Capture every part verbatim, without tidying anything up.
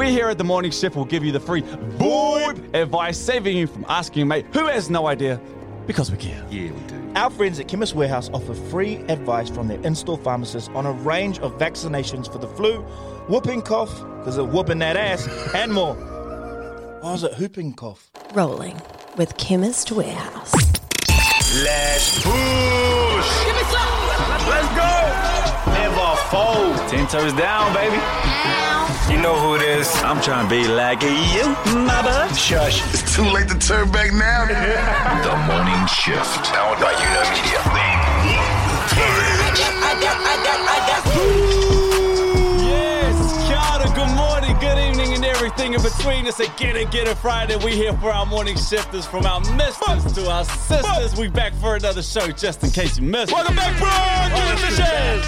We here at The Morning Shift will give you the free VoIP advice, saving you from asking a mate who has no idea, because we care. Yeah, we do. Our friends at Chemist Warehouse offer free advice from their in-store pharmacists on a range of vaccinations for the flu, whooping cough, because they're whooping that ass, and more. Why is it whooping cough? Rolling with Chemist Warehouse. Let's push! Give me some! Let's go! Never fold. Ten toes down, baby. Ow. You know who it is. I'm trying to be like you, mama. Shush. It's too late to turn back now. The Morning Shift. Powered by Unimedia. I got, I got, I got, I got. Woo. Yes, Kia ora, good morning, good evening, and everything in between. It's again and again a Friday. We here for our morning shifters, from our misters to our sisters. We back for another show, just in case you missed. Welcome back, bro. Delicious.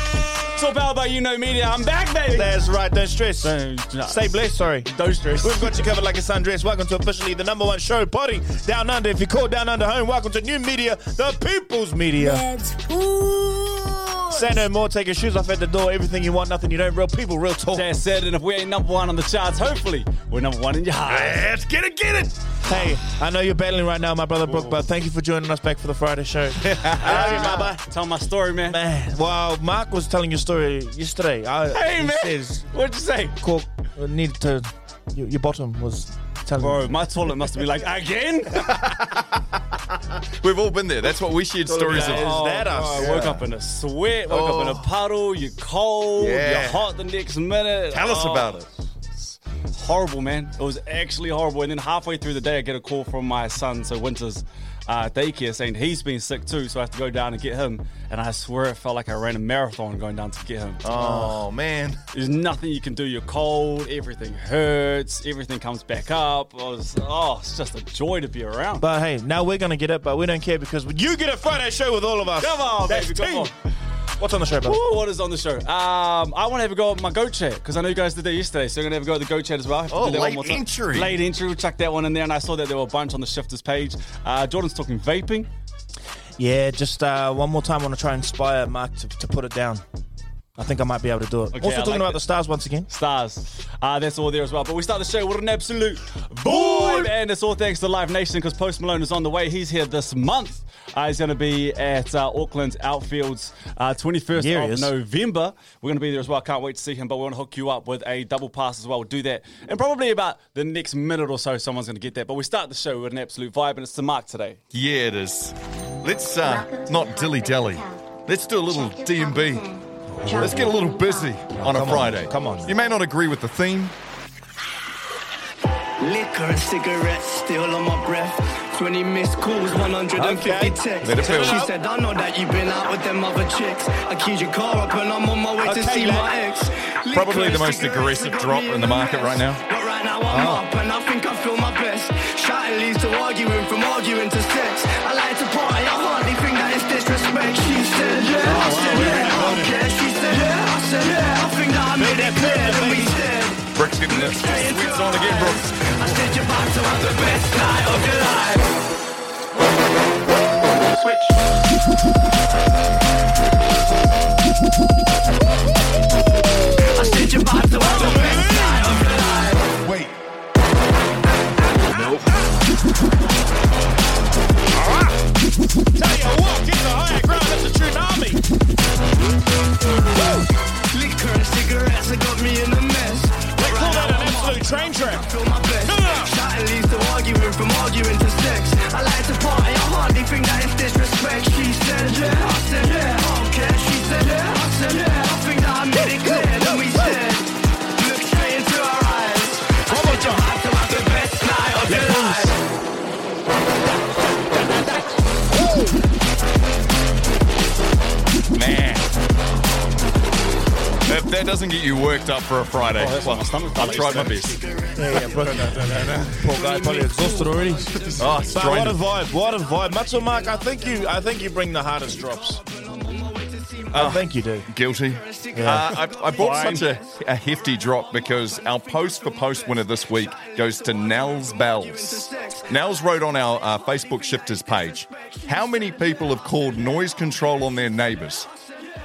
So powered by Unimedia. I'm back, baby. That's right. Don't stress. Don't stress. Say bless. Sorry. Don't stress. We've got you covered like a sundress. Welcome to officially the number one show, Potty Down Under. If you call Down Under home, welcome to New Media, the people's media. Let's go. Say no more. Take your shoes off at the door. Everything you want, nothing you don't. Real people, real talk. That's it. And if we ain't number one on the charts, hopefully we're number one in your heart. Let's get it, get it. Hey, I know you're battling right now, my brother Brook, but thank you for joining us back for the Friday show. I love you, Baba. Tell my story, man. Man, well, Mark was telling your story yesterday. I, hey, he man. Says, what'd you say? Cork, need to, your, your bottom was telling. Bro, my toilet must be like, again? We've all been there. That's what we shared stories of. Oh, is that us? Oh, I woke yeah. up in a sweat, woke oh. up in a puddle, you're cold, yeah. you're hot the next minute. Tell oh. us about it. Horrible, man. It was actually horrible. And then halfway through the day, I get a call from my son, so Winter's uh, daycare, saying he's been sick too, so I have to go down and get him. And I swear it felt like I ran a marathon going down to get him. Oh, oh man. There's nothing you can do. You're cold. Everything hurts. Everything comes back up. I was, oh, it's just a joy to be around. But hey, now we're going to get it, but we don't care because you get a Friday show with all of us. Come on, That's baby. Come on. What's on the show, brother? Ooh, what is on the show? Um, I want to have a go at my goat chat, because I know you guys did that yesterday, so I'm going to have a go at the goat chat as well. I have to oh, do that late one more entry. Late entry. We'll chuck that one in there, and I saw that there were a bunch on the Shifters page. Uh, Jordan's talking vaping. Yeah, just uh, one more time, I want to try and inspire Mark to, to put it down. I think I might be able to do it. Okay, also I talking like about it. The stars once again. Stars. Uh, that's all there as well. But we start the show with an absolute boom. And it's all thanks to Live Nation, because Post Malone is on the way. He's here this month. Uh, he's going to be at uh, Auckland's Outfields uh, twenty-first yeah, of November. We're going to be there as well. Can't wait to see him. But we want to hook you up with a double pass as well. We'll do that. And probably about the next minute or so, someone's going to get that. But we start the show with an absolute vibe, and it's to Mark today. Yeah, it is. Let's uh, not dilly-dally. Let's do a little D and B. Let's get a little busy on a Friday. Come on. You may not agree with the theme. Liquor and cigarettes still on my breath. twenty missed calls, one hundred fifty okay. texts. Let it fill she up. Said, I know that you've been out with them other chicks. I keyed your car up and I'm on my way okay, to see my ex. Liquor probably the most aggressive drop in the market right now. But right now I'm oh. up and I think I feel my best. Shouting leads to arguing, from arguing to sex. I like to party, I hardly think that it's disrespect. She said, yeah, oh, I said, wow, yeah, I don't care. She said, yeah, I said, yeah, I think that I made it clear that we said. Brooks getting the sweets on again, Brooks. I said you're about to have the best night of your life. Switch. I said you're about to have the best night of your life. Wait. Nope. Alright, tell you what, get the higher ground, that's a tsunami. Woo. Liquor and cigarettes have got me in a mess. They call that an absolute train track. Shouting leads to arguing, from arguing to sex. I like to party, I hardly think that it's disrespect. She said, yeah, I said, yeah, I don't care. She said, yeah, I said, yeah, I think that I made it clear that we said. Look straight into our eyes. I said you have to have the best night of your life. Man, if that doesn't get you worked up for a Friday, oh, well, I've tried my best. Yeah, yeah, bro. Poor guy, probably exhausted already. Oh, it's but what a vibe! What a vibe! Macho Mark, I think you, I think you bring the hardest drops. Uh, I think you do. Guilty. Yeah. Uh, I, I bought Fine. such a, a hefty drop because our post for post winner this week goes to Nels Bells. Nels wrote on our uh, Facebook Shifters page, how many people have called noise control on their neighbours?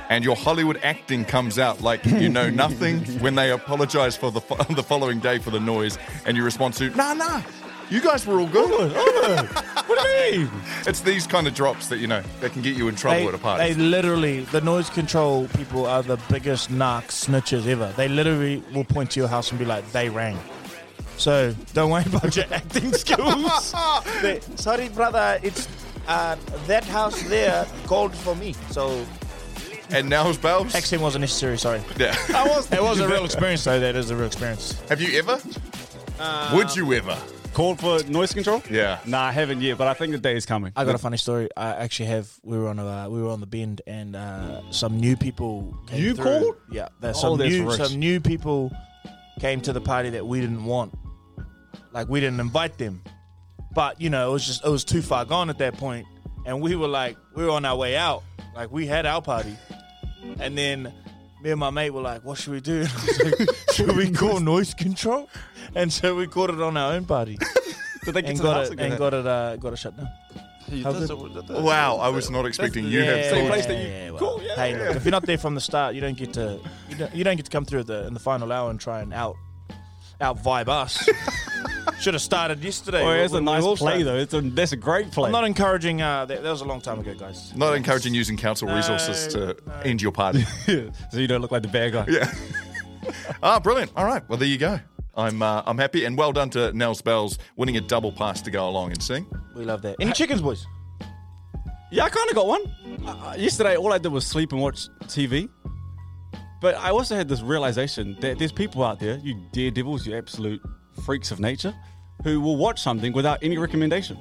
and your Hollywood acting comes out like you know nothing when they apologize for the fo- the following day for the noise, and you respond to, nah, nah, you guys were all good. All good, all good. What do you mean? It's these kind of drops that, you know, that can get you in trouble they, at a party. They literally, the noise control people are the biggest narc snitches ever. They literally will point to your house and be like, they rang. So don't worry about your acting skills. They, sorry, brother, it's uh, that house there called for me, so... And now it's bells? Accent wasn't necessary, sorry. Yeah. I was, that was a real experience, though. That is a real experience. Have you ever? Um, Would you ever? Called for noise control? Yeah. Nah, I haven't yet, but I think the day is coming. I got a funny story. I actually have. We were on a, we were on the bend, and uh, some new people came You through. Called? Yeah. Some, oh, new, some new people came to the party that we didn't want. Like, we didn't invite them. But, you know, it was just it was too far gone at that point, and we were like, we were on our way out. Like, we had our party. And then me and my mate were like, what should we do? And I was like, should we call noise control? And so we caught it on our own party. Did they get and to the got house it, and got it, uh, got it shut down. Wow, I was not expecting you yeah, have yeah, place yeah, that you yeah, well, cool, yeah, Hey, yeah. Look, if you're not there from the start, you don't get to you don't, you don't get to come through the, in the final hour and try and out out vibe us. Should have started yesterday. Well, it's we, a nice play, started. though. It's a, that's a great play. I'm not encouraging... Uh, that, that was a long time ago, guys. Not yes. encouraging using council resources no, to no. end your party. So you don't look like the bad guy. Yeah. Ah, brilliant. All right. Well, there you go. I'm uh, I'm happy. And well done to Nels Bells winning a double pass to go along and sing. We love that. Any chickens, boys? Yeah, I kind of got one. Uh, yesterday, all I did was sleep and watch T V. But I also had this realization that there's people out there, you daredevils, you absolute... freaks of nature, who will watch something without any recommendation.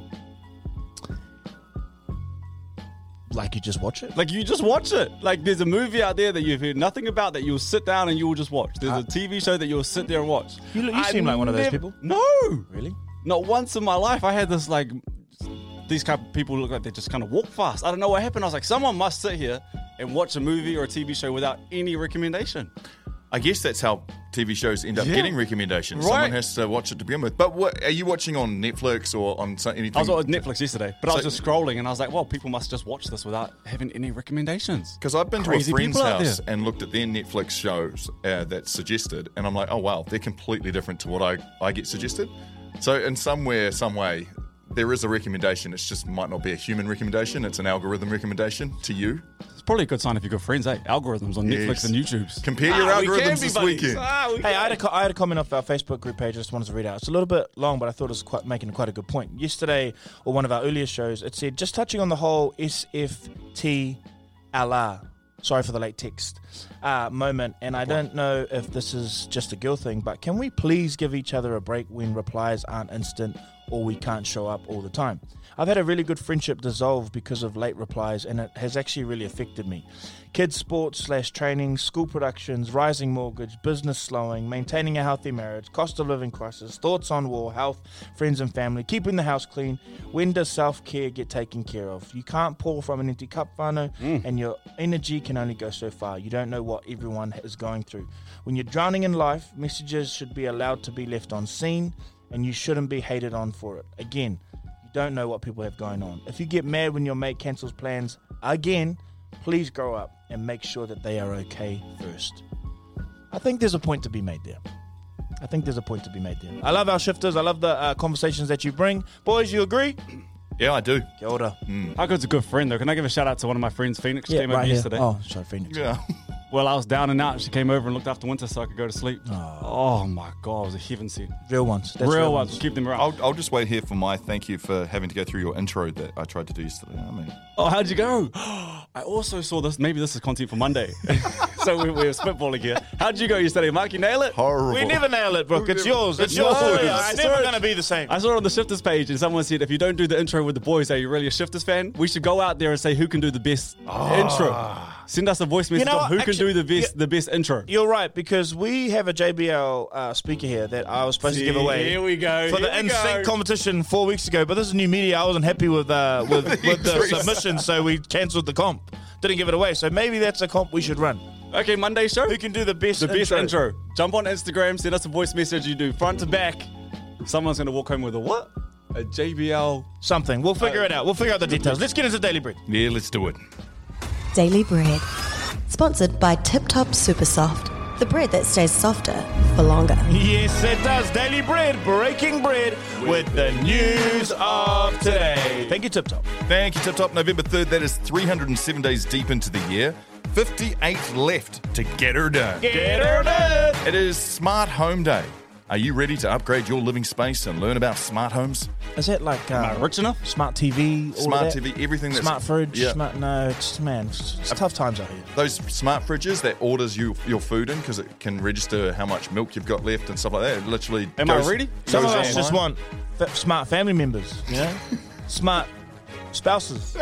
Like you just watch it? Like you just watch it. Like there's a movie out there that you've heard nothing about that you'll sit down and you'll just watch. There's uh, a T V show that you'll sit there and watch. You, you seem like one nev- of those people. No. Really? Not once in my life. I had this like, these kind of people look like they just kind of walk fast. I don't know what happened. I was like, someone must sit here and watch a movie or a T V show without any recommendation. I guess that's how T V shows end up yeah. getting recommendations. Right. Someone has to watch it to begin with. But what are you watching on Netflix or on anything? I was on Netflix yesterday, but so, I was just scrolling and I was like, well, people must just watch this without having any recommendations. Because I've been Crazy to a friend's house and looked at their Netflix shows uh, that suggested, and I'm like, oh, wow, they're completely different to what I, I get suggested. So in somewhere, some way, there is a recommendation. It just might not be a human recommendation. It's an algorithm recommendation to you. It's probably a good sign if you've got friends, eh? Algorithms on yes. Netflix and YouTube's. Compare ah, your algorithms we this buddies. Weekend. Ah, we hey, I had, a co- I had a comment off our Facebook group page I just wanted to read out. It's a little bit long, but I thought it was quite making quite a good point. Yesterday, or one of our earlier shows, it said, just touching on the whole S F T L R, sorry for the late text, uh, moment. And I don't know if this is just a girl thing, but can we please give each other a break when replies aren't instant or we can't show up all the time? I've had a really good friendship dissolve because of late replies, and it has actually really affected me. Kids' sports slash training, school productions, rising mortgage, business slowing, maintaining a healthy marriage, cost of living crisis, thoughts on war, health, friends and family, keeping the house clean. When does self-care get taken care of? You can't pour from an empty cup, Whānau, mm. and your energy can only go so far. You don't know what everyone is going through. When you're drowning in life, messages should be allowed to be left unseen, and you shouldn't be hated on for it. Again, you don't know what people have going on. If you get mad when your mate cancels plans, again, please grow up and make sure that they are okay first. I think there's a point to be made there. I think there's a point to be made there. I love our shifters. I love the uh, conversations that you bring. Boys, you agree? Yeah, I do. Kia ora. Mm. I got a good friend, though. Can I give a shout-out to one of my friends, Phoenix? Yeah, came right over yesterday. Oh, sorry, Phoenix. Yeah. Well, I was down and out. She came over and looked after Winter so I could go to sleep. Oh, oh my God. It was a heaven sent. Real ones. That's real, real ones. ones. Keep them around. I'll, I'll just wait here for my thank you for having to go through your intro that I tried to do yesterday. I mean, oh, how'd you go? I also saw this. Maybe this is content for Monday. So we, we're spitballing here. How'd you go yesterday, Mark? You nail it? Horrible. We never nail it, Brooke. It's yours. It's, it's yours. yours. It's never going to be the same. I saw it on the Shifters page and someone said, if you don't do the intro with the boys, are you really a Shifters fan? We should go out there and say who can do the best oh. intro. Send us a voice message you know on who Actually, can do the best yeah, the best intro. You're right, because we have a J B L uh, speaker here that I was supposed See, to give away. Here we go. For the InSync competition four weeks ago, but this is new media. I wasn't happy with uh, with, with the submission, so we cancelled the comp. Didn't give it away, so maybe that's a comp we should run. Okay, Monday show. Who can do the best the intro? best intro? Jump on Instagram, send us a voice message. You do front to back. Someone's going to walk home with a what? A J B L something. We'll figure uh, it out. We'll figure out the details. Let's get into Daily Bread. Yeah, let's do it. Daily Bread. Sponsored by Tip Top Super Soft, the bread that stays softer for longer. Yes, it does. Daily Bread, breaking bread with the news of today. Thank you, Tip Top. Thank you, Tip Top. November third, that is three hundred seven days deep into the year. fifty-eight left to get her done. Get her done! It is Smart Home Day. Are you ready to upgrade your living space and learn about smart homes? Is that like... Uh, Am I rich enough? Smart T V, all Smart that? T V, everything that's... Smart fridge, yeah. smart... No, it's, man, it's, it's uh, tough times out here. Those smart fridges that orders you your food in because it can register how much milk you've got left and stuff like that. It literally Am goes, I ready? Some of us just want f- smart family members, you know? Smart spouses.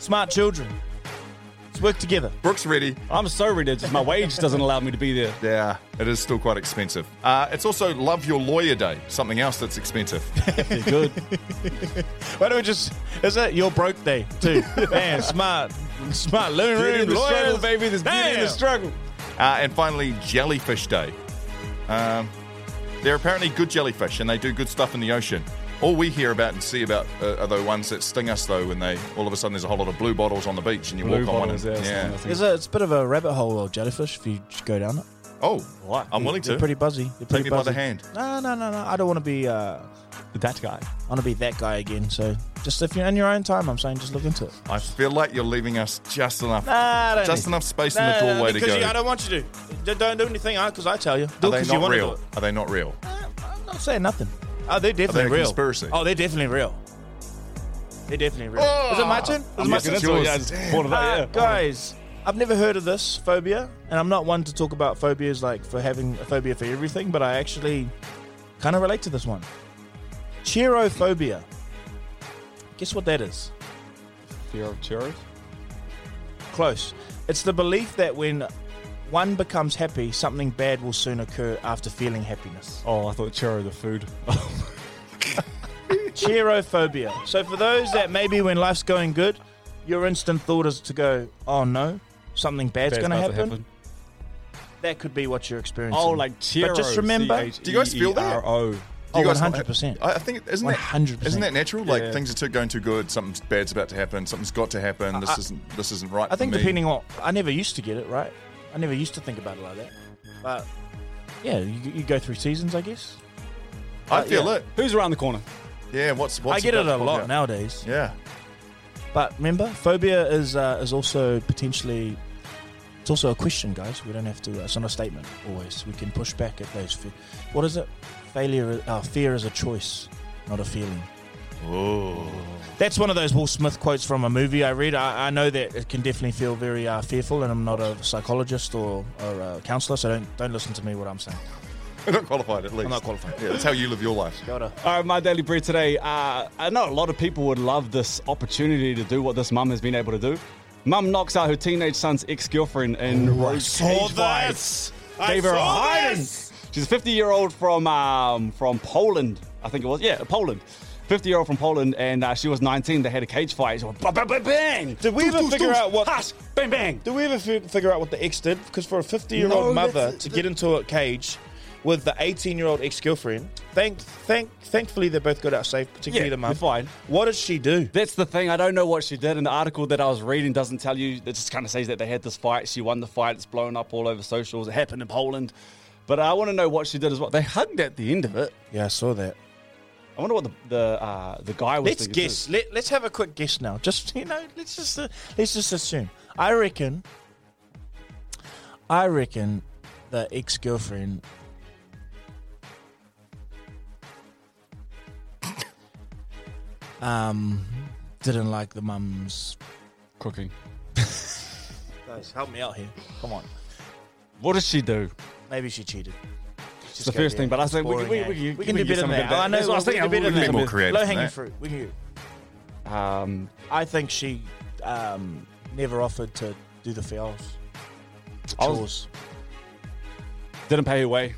Smart children. Work together. Brooke's ready. I'm so ready. My wage doesn't allow me to be there. Yeah, it is still quite expensive. Uh, it's also Love Your Lawyer Day, something else that's expensive. Good. Why don't we just... Is it your broke day, too? Man, smart. Smart. Loon room, lawyers. Struggle, baby. There's beauty in the struggle. Uh, and finally, Jellyfish Day. Um, they're apparently good jellyfish, and they do good stuff in the ocean. All we hear about and see about uh, are the ones that sting us, though, when they all of a sudden there's a whole lot of blue bottles on the beach and you blue walk on one. And, there, yeah. It's a, it's a bit of a rabbit hole of jellyfish if you go down it. Oh, what? I'm willing they're, to. They're pretty buzzy. They're pretty Take me buzzy. by the hand. No, no, no, no. I don't want to be uh, that guy. I want to be that guy again. So just if you're in your own time, I'm saying just look into it. I feel like you're leaving us just enough, nah, just enough space nah, in the doorway nah, to go. You, I don't want you to. Don't do anything because I tell you. Do are they not real? Do are they not real? Uh, I'm not saying nothing. Oh, they're definitely Are they a real. Conspiracy? Oh, they're definitely real. They're definitely real. Oh, is it my turn? Is my turn? Yours. Yours. Damn. Uh, guys, I've never heard of this phobia, and I'm not one to talk about phobias like for having a phobia for everything, but I actually kind of relate to this one. Cheerophobia. Guess what that is? Fear of cheeros? Close. It's the belief that when one becomes happy, something bad will soon occur after feeling happiness. Oh, I thought churro the food. Cheerophobia. So for those that maybe when life's going good, your instant thought is to go, oh no, something bad's, bad's going to happen. That could be what you're experiencing. Oh, like cheero. But just remember. C H E E R O. Do you guys feel that? Do oh, you guys one hundred percent. I think, isn't one hundred percent. That, isn't that natural? Yeah. Like things are going too good, something bad's about to happen, something's got to happen, this I, isn't this isn't right I think for me. Depending on, I never used to get it, right? I never used to think about it like that. But, yeah, you, you go through seasons, I guess. I but, feel yeah. it. Who's around the corner? Yeah, what's what's I get it a lot out? nowadays. Yeah. But remember, phobia is uh, is also potentially... It's also a question, guys. We don't have to... Uh, it's not a statement, always. We can push back at those... Fe- what is it? Failure. Uh, fear is a choice, not a feeling. Oh. That's one of those Will Smith quotes from a movie I read. I, I know that it can definitely feel very uh, fearful, and I'm not a psychologist or, or a counsellor, so don't don't listen to me what I'm saying. I'm not qualified, at least. I'm not qualified. Yeah, that's how you live your life. All right, my Daily Bread today. Uh, I know a lot of people would love this opportunity to do what this mum has been able to do. Mum knocks out her teenage son's ex-girlfriend and oh, I saw this. I gave her a hiding. This. She's a fifty-year-old from um, from Poland, I think it was. Yeah, Poland. fifty-year-old from Poland, and uh, she was nineteen. They had a cage fight. So bang, bang, bang, bang. Did we ever figure out what... Hush, bang, bang. Did we ever figure out what the ex did? Because for a fifty-year-old mother to get into a cage with the eighteen-year-old ex-girlfriend, thank, thank, thankfully they both got out safe, particularly the mum. Yeah, fine. What did she do? That's the thing. I don't know what she did. And the article that I was reading doesn't tell you. It just kind of says that they had this fight. She won the fight. It's blown up all over socials. It happened in Poland. But I want to know what she did as well. They hugged at the end of it. Yeah, I saw that. I wonder what the the, uh, the guy was. Let's guess. Let, let's have a quick guess now. Just you know, let's just uh, let's just assume. I reckon. I reckon, the ex-girlfriend um didn't like the mum's cooking. Guys, help me out here. Come on. What did she do? Maybe she cheated. It's the first there. thing, but I think we, we, we, we can do better than that. I know. I think we can do more creative. Low-hanging fruit. We can. Um, I think she um, never offered to do the fouls. Chores. Didn't pay her way.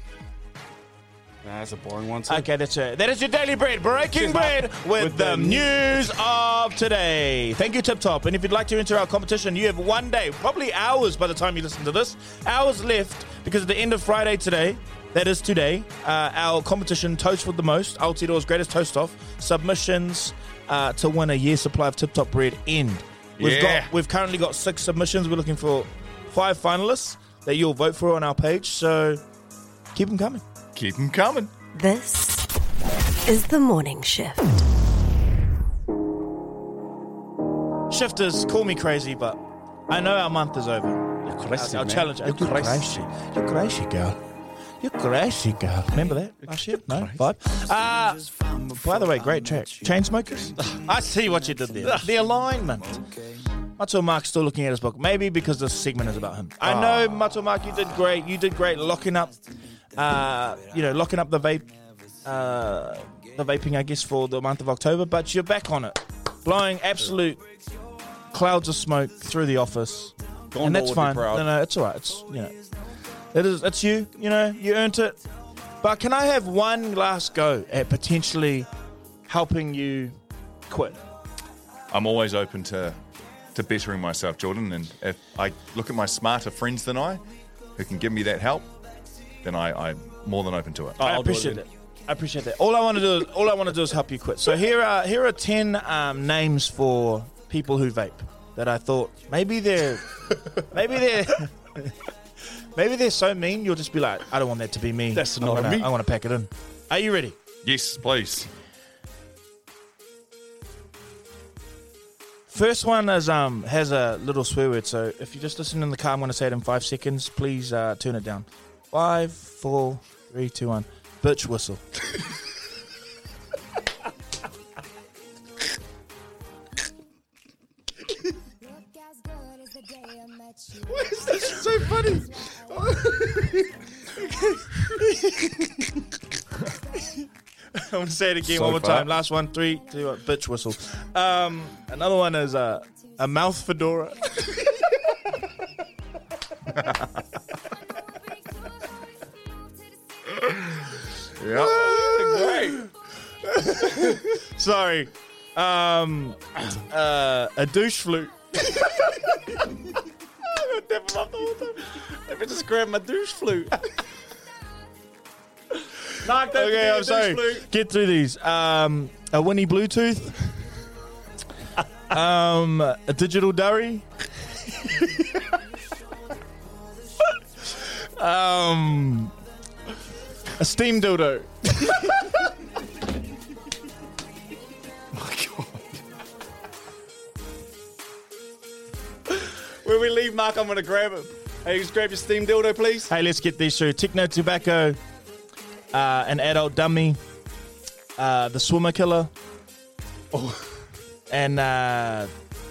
Nah, that's a boring one. Too. Okay, that's it. That is your Daily Bread, breaking bread with, with the, the news of today. Thank you, Tip Top. And if you'd like to enter our competition, you have one day, probably hours by the time you listen to this, hours left because at the end of Friday today. That is today, uh, our competition, Toast with the Most, Aotearoa's Greatest Toast Off, submissions uh, to win a year's supply of Tip Top Bread end. We've yeah. got, we've currently got six submissions. We're looking for five finalists that you'll vote for on our page. So keep them coming. Keep them coming. This is The Morning Shift. Shifters, call me crazy, but I know our month is over. You're crazy, I'll, I'll challenge You're crazy. crazy. You're crazy, girl. You're crazy, girl. Remember that last year? No? Five? Uh, by the way, great track. Chainsmokers? I see what you did there. The alignment. Matua Mark's still looking at his book. Maybe because this segment is about him. I know, Matua Mark, you did great. You did great locking up, uh, you know, locking up the vape, uh, the vaping, I guess, for the month of October. But you're back on it. Blowing absolute clouds of smoke through the office. Gone and that's fine. No, no, it's all right. It's, you know. It is, it's you, you know, you earned it. But can I have one last go at potentially helping you quit? I'm always open to to bettering myself, Jordan. And if I look at my smarter friends than I, who can give me that help, then I, I'm more than open to it. I I'll appreciate it. I appreciate that. All I want to do is all I want to do is help you quit. So here are here are ten um, names for people who vape that I thought maybe they're maybe they're. Maybe they're so mean, you'll just be like, I don't want that to be me. That's not me. I want to pack it in. Are you ready? Yes, please. First one is um has a little swear word, so if you just listen in the car, I'm going to say it in five seconds. Please uh, turn it down. Five, four, three, two, one. Bitch whistle. Why is that so funny? I'm going to say it again so one more far. time. Last one, three, two, one. Bitch whistle. Um, another one is uh, a mouth fedora. Yep. Great. Sorry. Um, uh, a douche flute. Let me just grab my douche flute. No, okay, I'm sorry. Flute. Get through these. Um, a Winnie Bluetooth. um, a digital diary. um, a steam dildo. When we leave, Mark, I'm going to grab it. Hey, just grab your steam dildo, please. Hey, let's get these through. Techno tobacco, uh, an adult dummy, uh, the swimmer killer, oh. and uh,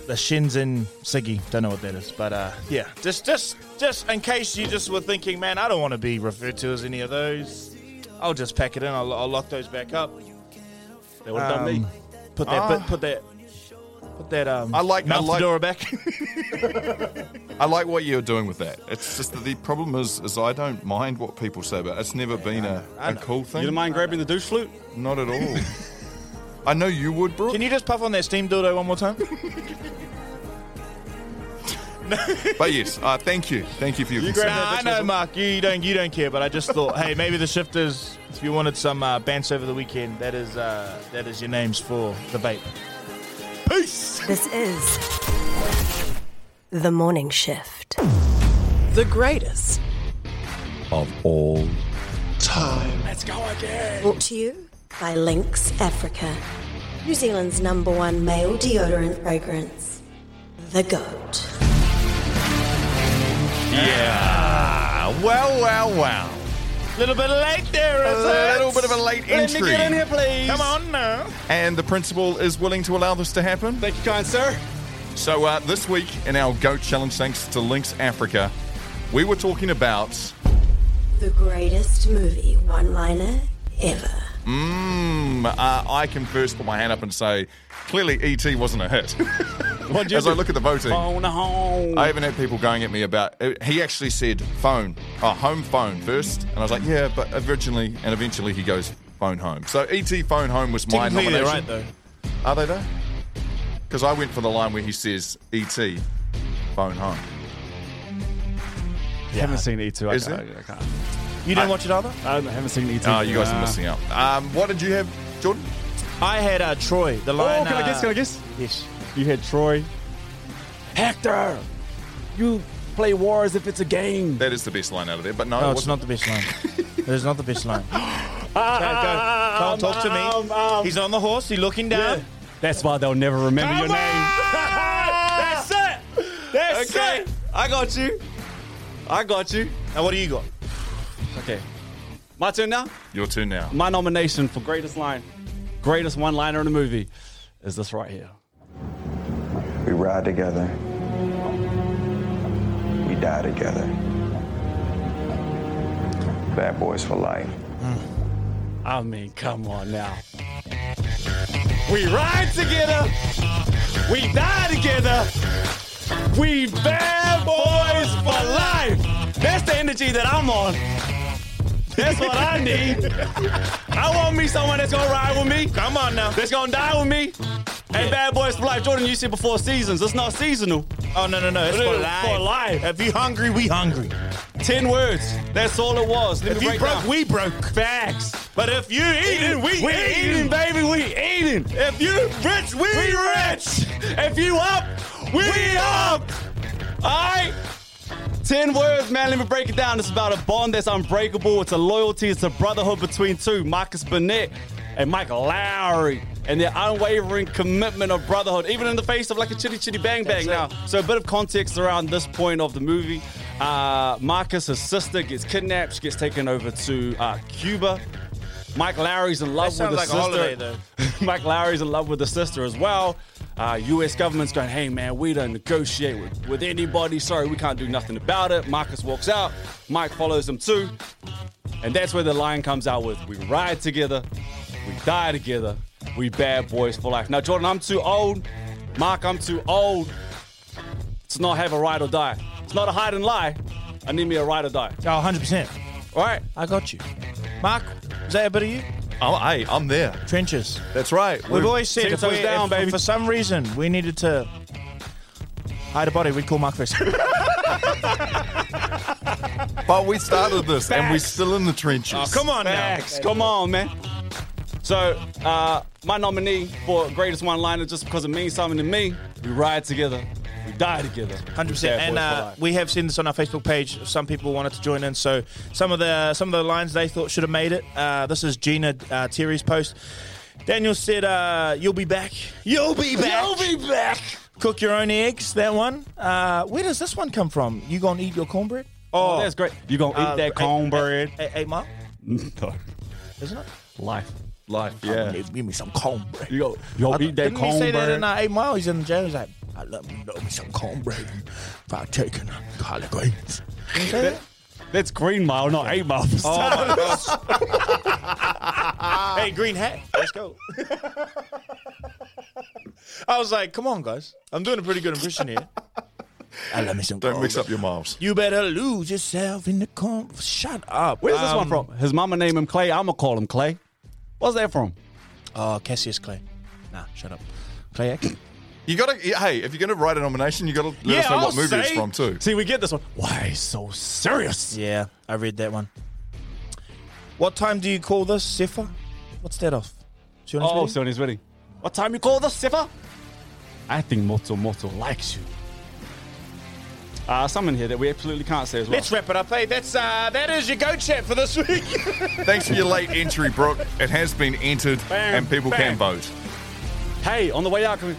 the Shenzhen Siggy. Don't know what that is, but uh, yeah. Just, just, just in case you just were thinking, man, I don't want to be referred to as any of those. I'll just pack it in. I'll, I'll lock those back up. They would have um, done me. Put that. Oh. Bit, put that. Put that um, I like, mouth I like, fedora back. I like what you're doing with that. It's just that the problem is, is I don't mind what people say about it. It's never yeah, been a, a cool thing. You don't mind grabbing the douche flute? Not at all. I know you would, Brooke. Can you just puff on that steam dildo one more time? But yes, uh, thank you. Thank you for your you concern. Nah, I know, Mark, you, you don't you don't care, but I just thought, hey, maybe the shifters, if you wanted some uh, bants over the weekend, that is uh, that is your names for the vape. Peace. This is The Morning Shift. The greatest of all time. Let's go again. Brought to you by Lynx Africa, New Zealand's number one male deodorant fragrance. The GOAT. Yeah. Well, well, well. Little bit late there, is a it? A little bit of a late Let entry. Let me get in here, please. Come on now. And the principal is willing to allow this to happen. Thank you, kind sir. So uh, this week in our GOAT Challenge, thanks to Lynx Africa, we were talking about... the greatest movie one-liner ever. Mmm. Uh, I can first put my hand up and say, clearly E T wasn't a hit. What'd you As do? I look at the voting. Phone home. I even had people going at me about... It, he actually said phone, uh, home phone first. And I was like, yeah, but originally... And eventually he goes, phone home. So E T phone home was my nomination. They're right, though. Are they, though? Because I went for the line where he says, E T phone home. Yeah. I haven't seen E T. I, Is can't, I can't. You didn't I, watch it either? I haven't seen E T. Oh, you guys nah. are missing out. Um, what did you have, Jordan? I had uh, Troy, the line... Oh, can uh, I guess? Can I guess? Yes. You had Troy. Hector! You play war as if it's a game. That is the best line out of there, but no, no it it's not the best line. It is not the best line. Go, go. Don't talk to me. Um, um, He's on the horse. He's looking down. Yeah. That's why they'll never remember Come your name. That's it. That's okay. it. I got you. I got you. Now, what do you got? Okay. My turn now? Your turn now. My nomination for greatest line, greatest one-liner in a movie is this right here. We ride together. We die together. Bad Boys for Life. I mean, come on now. We ride together. We die together. We bad boys for life. That's the energy that I'm on. That's what I need. I want me someone that's gonna ride with me. Come on now. That's gonna die with me. Hey, yeah. Bad Boys for Life. Jordan, you said before seasons. It's not seasonal. Oh, no, no, no. It's, it's for life. For life. If you hungry, we hungry. Ten words. That's all it was. Let if you broke, down. we broke. Facts. But if you eating, we, we eating. eating, baby. We eating. If you rich, we, we rich. If you up, we, we up. up. All right. Ten words, man. Let me break it down. It's about a bond that's unbreakable. It's a loyalty. It's a brotherhood between two. Marcus Burnett and Michael Lowry. And their unwavering commitment of brotherhood, even in the face of like a chitty chitty bang bang. That's now, it. So a bit of context around this point of the movie. Uh, Marcus, his sister, gets kidnapped. She gets taken over to uh, Cuba. Mike Lowry's in love that with his like sister. Holiday, Mike Lowry's in love with the sister as well. Uh, U S government's going, hey man, we don't negotiate with, with anybody. Sorry, we can't do nothing about it. Marcus walks out. Mike follows him too. And that's where the line comes out with, we ride together, we die together. We bad boys for life. Now, Jordan, I'm too old. Mark, I'm too old to not have a ride or die. It's not a hide and lie. I need me a ride or die. Oh, one hundred percent. All right. I got you. Mark, is that a bit of you? Oh, hey, I'm there. Trenches. That's right. We've, We've always said if, we, down, if, baby. if for some reason we needed to hide a body, we'd call Mark first. But we started this, Facts. and we're still in the trenches. Oh, come on Facts. now. Come on, man. So, uh, my nominee for greatest one-liner, just because it means something to me, we ride together, we die together. one hundred percent. And uh, we have seen this on our Facebook page. Some people wanted to join in, so some of the some of the lines they thought should have made it. Uh, this is Gina uh, Terry's post. Daniel said, uh, you'll be back. You'll be back. You'll be back. Cook your own eggs, that one. Uh, where does this one come from? You gonna eat your cornbread? Oh, oh that's great. You gonna uh, eat that cornbread. Eight, eight, eight Mile? No. Isn't it? Life. Life, yeah. Give, give me some cornbread. Yo, yo, I, eat that didn't cornbread. Didn't he say that in uh, Eight Mile? He's in the jail. He's like, I love me, love me some cornbread. Fried chicken and collard greens. That, that? That's Green Mile, not Eight Mile. Oh my gosh. Hey, green hat. Let's go. I was like, come on, guys. I'm doing a pretty good impression here. I love me some Don't cornbread. mix up your moms. You better lose yourself in the corn. Shut up. Where's um, this one from? His mama named him Clay. I'm going to call him Clay. What's that from? Oh, Cassius Clay. Nah, shut up. Clay Ack. You gotta, hey, if you're gonna write a nomination, you gotta let yeah, us know I'll what movie say, it's from too. See, we get this one. Why so serious? Yeah, I read that one. What time do you call this, Sepha? What's that off? Sione's oh, Sione's wedding. What time you call this, Sepha? I think Moto Moto likes you. Uh, some in here that we absolutely can't say as well. Let's wrap it up, hey. That's uh, that is your Go Chat for this week. Thanks for your late entry, Brooke. It has been entered, bam, and people bam. can vote. Hey, on the way out, can we,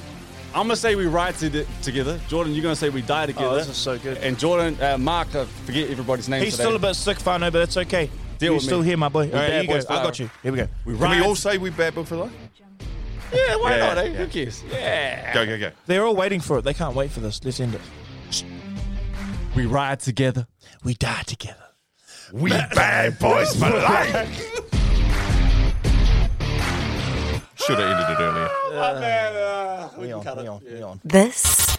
I'm gonna say we ride to, together. Jordan, you're gonna say we die together. Oh, this is so good. And Jordan, uh, Mark, I forget everybody's name. He's today. still a bit sick, Farno, but it's okay. Deal You're with still me. here, my boy. All right, here you go. I got you. Here we go. We can ride. we all say we bad boy for life? Yeah, why yeah, not? Eh? Yeah. Who cares? Yeah. Go, go, go. They're all waiting for it. They can't wait for this. Let's end it. We ride together. We die together. We bad boys for life. Should have ended it earlier. Uh, we we on, cut we it. On, yeah. on. This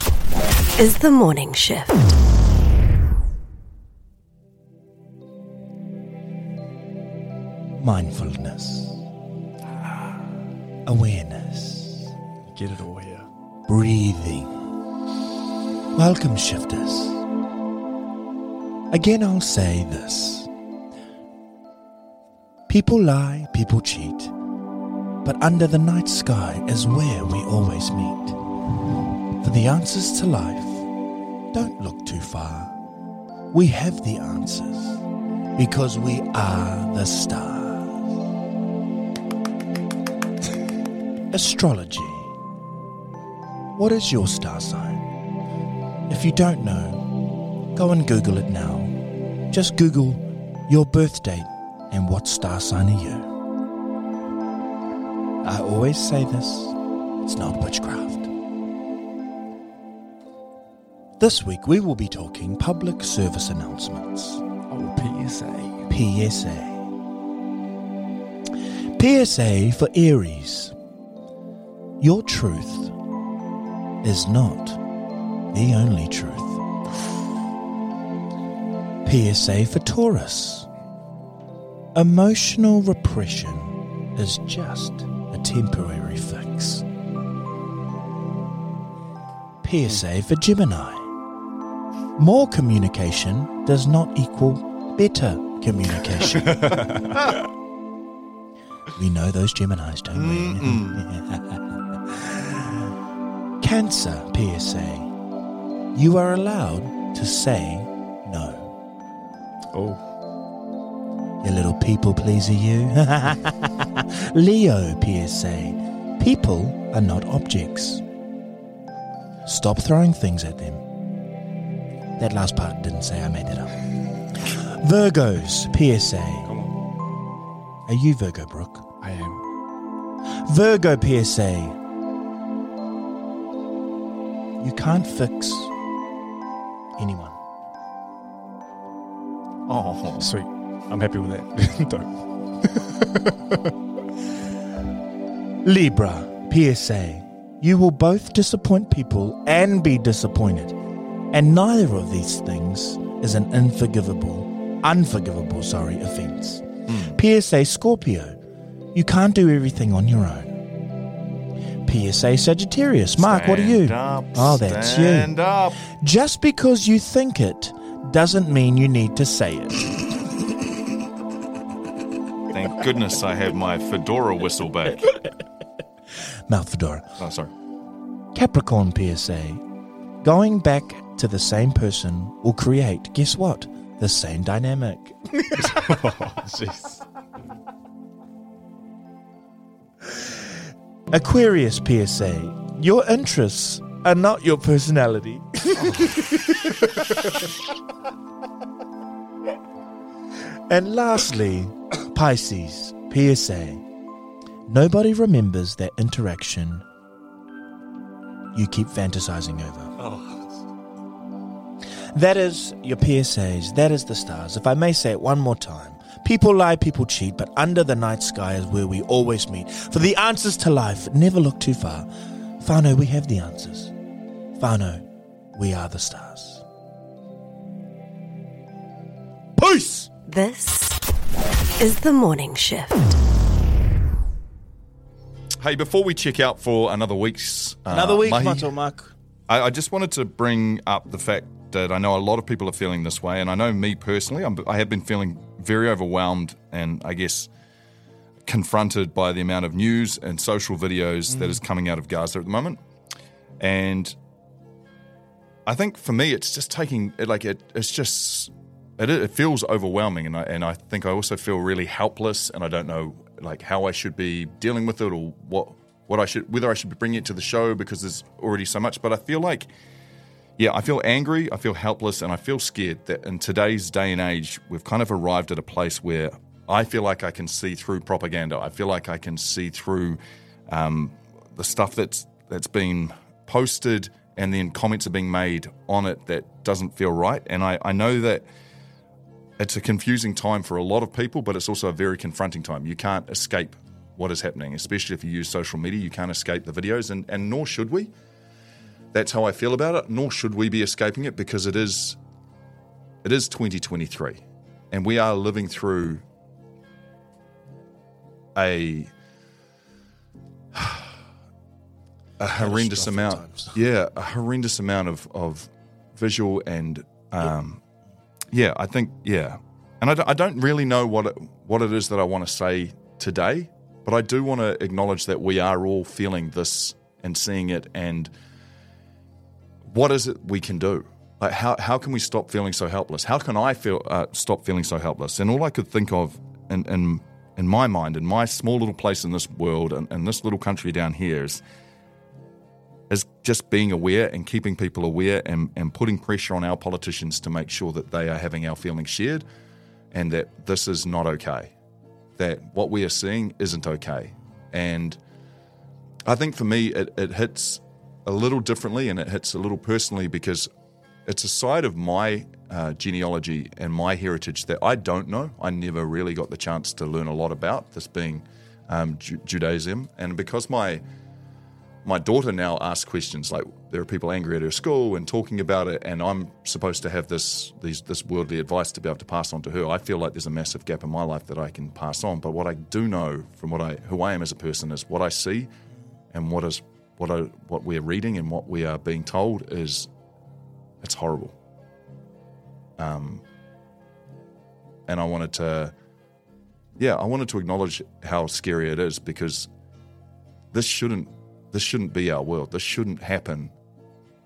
is The Morning Shift. Mindfulness. Awareness. You get it all here. Breathing. Welcome, shifters. Again, I'll say this. People lie, people cheat, but under the night sky is where we always meet. For the answers to life, don't look too far. We have the answers because we are the stars. Astrology. What is your star sign? If you don't know, go and Google it now. Just Google your birth date and what star sign are you. I always say this, it's not witchcraft. This week we will be talking public service announcements. Oh, P S A. P S A. P S A for Aries. Your truth is not the only truth. P S A for Taurus. Emotional repression is just a temporary fix. P S A for Gemini. More communication does not equal better communication. We know those Geminis, don't we? Cancer, P S A. You are allowed to say no. Oh. You little people pleaser, you. Leo, P S A. People are not objects. Stop throwing things at them. That last part didn't say, I made that up. Virgos, P S A. Come on. Are you Virgo, Brooke? I am. Virgo, P S A. You can't fix anyone. Oh, sweet. I'm happy with that. Don't. Libra, P S A. You will both disappoint people and be disappointed. And neither of these things is an unforgivable, unforgivable, sorry, offence. Mm. P S A Scorpio. You can't do everything on your own. P S A Sagittarius. Mark, stand what are you? Up, oh, that's stand you. Up. Just because you think it doesn't mean you need to say it. Thank goodness I have my fedora whistle back. Mouth fedora. Oh, sorry. Capricorn, P S A. Going back to the same person will create, guess what? The same dynamic. Oh, jeez. Aquarius, P S A. Your interests are not your personality. Oh. And lastly, Pisces, P S A. Nobody remembers that interaction you keep fantasizing over. Oh. That is your P S As. That is the stars. If I may say it one more time. People lie, people cheat, but under the night sky is where we always meet. For the answers to life, never look too far. Whānau, we have the answers. Whānau, we are the stars. Peace! This is The Morning Shift. Hey, before we check out for another week's uh, Another week, mahi, Mato Mark. I, I just wanted to bring up the fact that I know a lot of people are feeling this way, and I know me personally, I'm, I have been feeling very overwhelmed and, I guess, confronted by the amount of news and social videos mm. that is coming out of Gaza at the moment. And I think for me it's just taking – like it, it's just it, – it feels overwhelming, and I, and I think I also feel really helpless, and I don't know – like how I should be dealing with it, or what, what I should, whether I should be bringing it to the show because there's already so much. But I feel like, yeah, I feel angry, I feel helpless, and I feel scared that in today's day and age, we've kind of arrived at a place where I feel like I can see through propaganda. I feel like I can see through um, the stuff that's that's been posted, and then comments are being made on it that doesn't feel right. And I, I know that it's a confusing time for a lot of people, but it's also a very confronting time. You can't escape what is happening, especially if you use social media. You can't escape the videos, and, and nor should we. That's how I feel about it. Nor should we be escaping it, because it is it is twenty twenty-three, and we are living through a, a horrendous amount. Yeah, a horrendous amount of, of visual and... Um, yeah. Yeah, I think, yeah. And I, d- I don't really know what it, what it is that I want to say today, but I do want to acknowledge that we are all feeling this and seeing it, and what is it we can do? Like how how can we stop feeling so helpless? How can I feel uh, stop feeling so helpless? And all I could think of in in, in my mind, in my small little place in this world and, and this little country down here is, is just being aware and keeping people aware and, and putting pressure on our politicians to make sure that they are having our feelings shared and that this is not okay, that what we are seeing isn't okay. And I think for me it, it hits a little differently and it hits a little personally because it's a side of my uh, genealogy and my heritage that I don't know. I never really got the chance to learn a lot about, this being um, Ju- Judaism. And because my my daughter now asks questions, like there are people angry at her school and talking about it, and I'm supposed to have this these, this worldly advice to be able to pass on to her. I feel like there's a massive gap in my life that I can pass on. But what I do know from what I who I am as a person is what I see and what is what I, what we're reading and what we are being told is it's horrible. Um, and I wanted to, yeah, I wanted to acknowledge how scary it is because this shouldn't This shouldn't be our world. This shouldn't happen,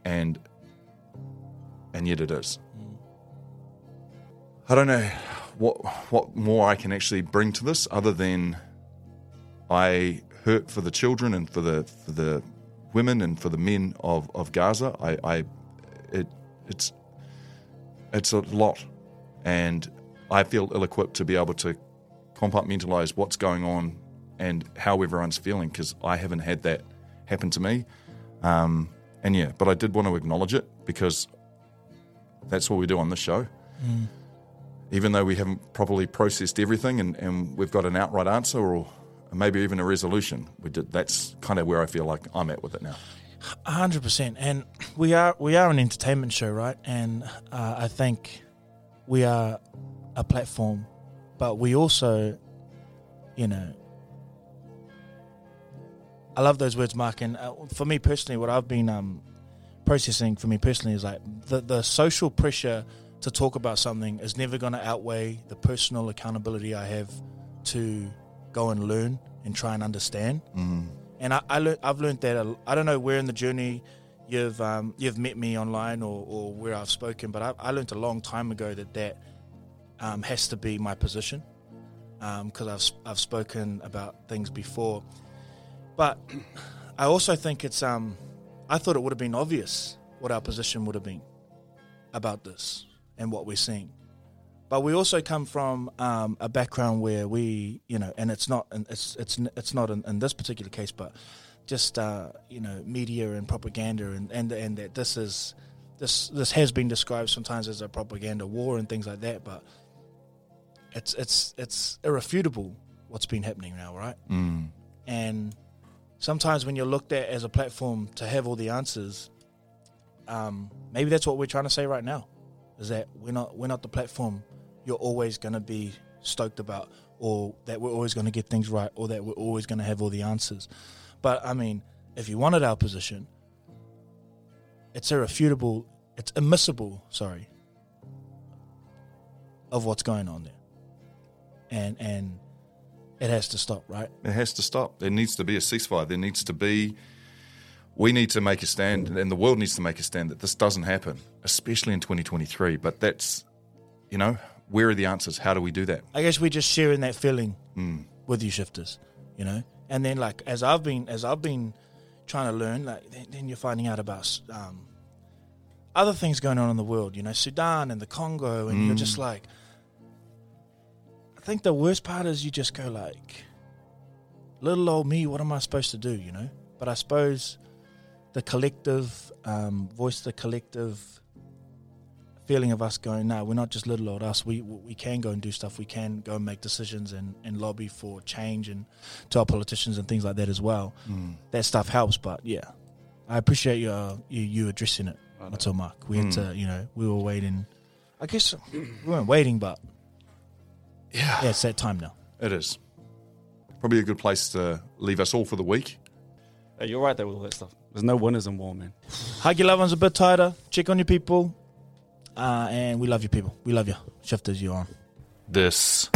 and and yet it is. I don't know what what more I can actually bring to this other than I hurt for the children and for the for the women and for the men of, of Gaza. I, I it it's it's a lot, and I feel ill-equipped to be able to compartmentalize what's going on and how everyone's feeling because I haven't had that happened to me, um, and yeah, but I did want to acknowledge it because that's what we do on this show. Mm. Even though we haven't properly processed everything, and, and we've got an outright answer or maybe even a resolution, we did. That's kind of where I feel like I'm at with it now. A hundred percent, and we are we are an entertainment show, right? And uh, I think we are a platform, but we also, you know. I love those words, Mark, and uh, for me personally, what I've been um, processing for me personally is like the, the social pressure to talk about something is never going to outweigh the personal accountability I have to go and learn and try and understand. Mm. And I, I learnt, I've learned that, I don't know where in the journey you've um, you've met me online or, or where I've spoken, but I, I learned a long time ago that that um, has to be my position because um, I've I've spoken about things before. But I also think it's, um, I thought it would have been obvious what our position would have been about this and what we're seeing. But we also come from um, a background where we, you know, and it's not, it's it's it's not in, in this particular case, but just, uh, you know, media and propaganda and, and and that this is, this this has been described sometimes as a propaganda war and things like that, but it's, it's, it's irrefutable what's been happening now, right? Mm. And sometimes when you're looked at as a platform to have all the answers, um, maybe that's what we're trying to say right now, is that we're not we're not the platform you're always going to be stoked about, or that we're always going to get things right, or that we're always going to have all the answers. But, I mean, if you wanted our position, it's irrefutable, it's admissible, sorry, of what's going on there. And and... It has to stop, right? It has to stop. There needs to be a ceasefire. There needs to be, we need to make a stand, and the world needs to make a stand that this doesn't happen, especially in twenty twenty-three. But that's, you know, where are the answers? How do we do that? I guess we're just sharing that feeling mm. with you shifters, you know? And then, like, as I've been as I've been trying to learn, like, then you're finding out about um, other things going on in the world, you know, Sudan and the Congo, and mm. you're just like, I think the worst part is you just go like, little old me, what am I supposed to do, you know? But I suppose the collective um, voice, the collective feeling of us going, no, nah, we're not just little old us. We we can go and do stuff. We can go and make decisions and, and lobby for change and to our politicians and things like that as well. Mm. That stuff helps, but yeah, I appreciate your, you you addressing it. That's all, Mark. We mm. had to, you know, we were waiting. I guess we weren't waiting, but. Yeah. yeah, it's that time now. It is. Probably a good place to leave us all for the week. Hey, you're right there with all that stuff. There's no winners in war, man. Hug your loved ones a bit tighter. Check on your people. Uh, and we love you, people. We love you. Shifters, you're on. This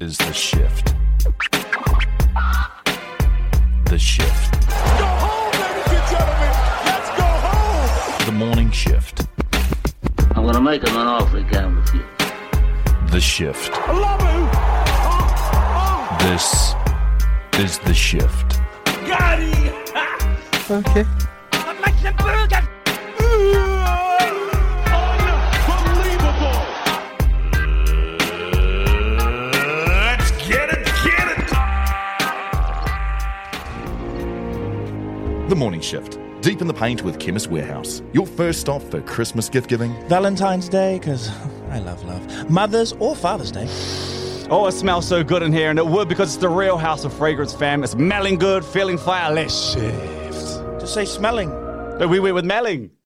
is The Shift. The Shift. Go home, ladies and gentlemen. Let's go home. The Morning Shift. make him an offer he can refuse. The Shift. I love you. Oh, oh. This is The Shift. Got it. Okay. I'd like some burgers. Unbelievable. Let's get it, get it. The Morning Shift. Deep in the paint with Chemist Warehouse. Your first stop for Christmas gift giving. Valentine's Day, because I love love. Mother's or Father's Day. Oh, it smells so good in here, and it would because it's the real House of Fragrance, fam. It's smelling good, feeling fire, let's shift. Just say smelling. No, we went with melling.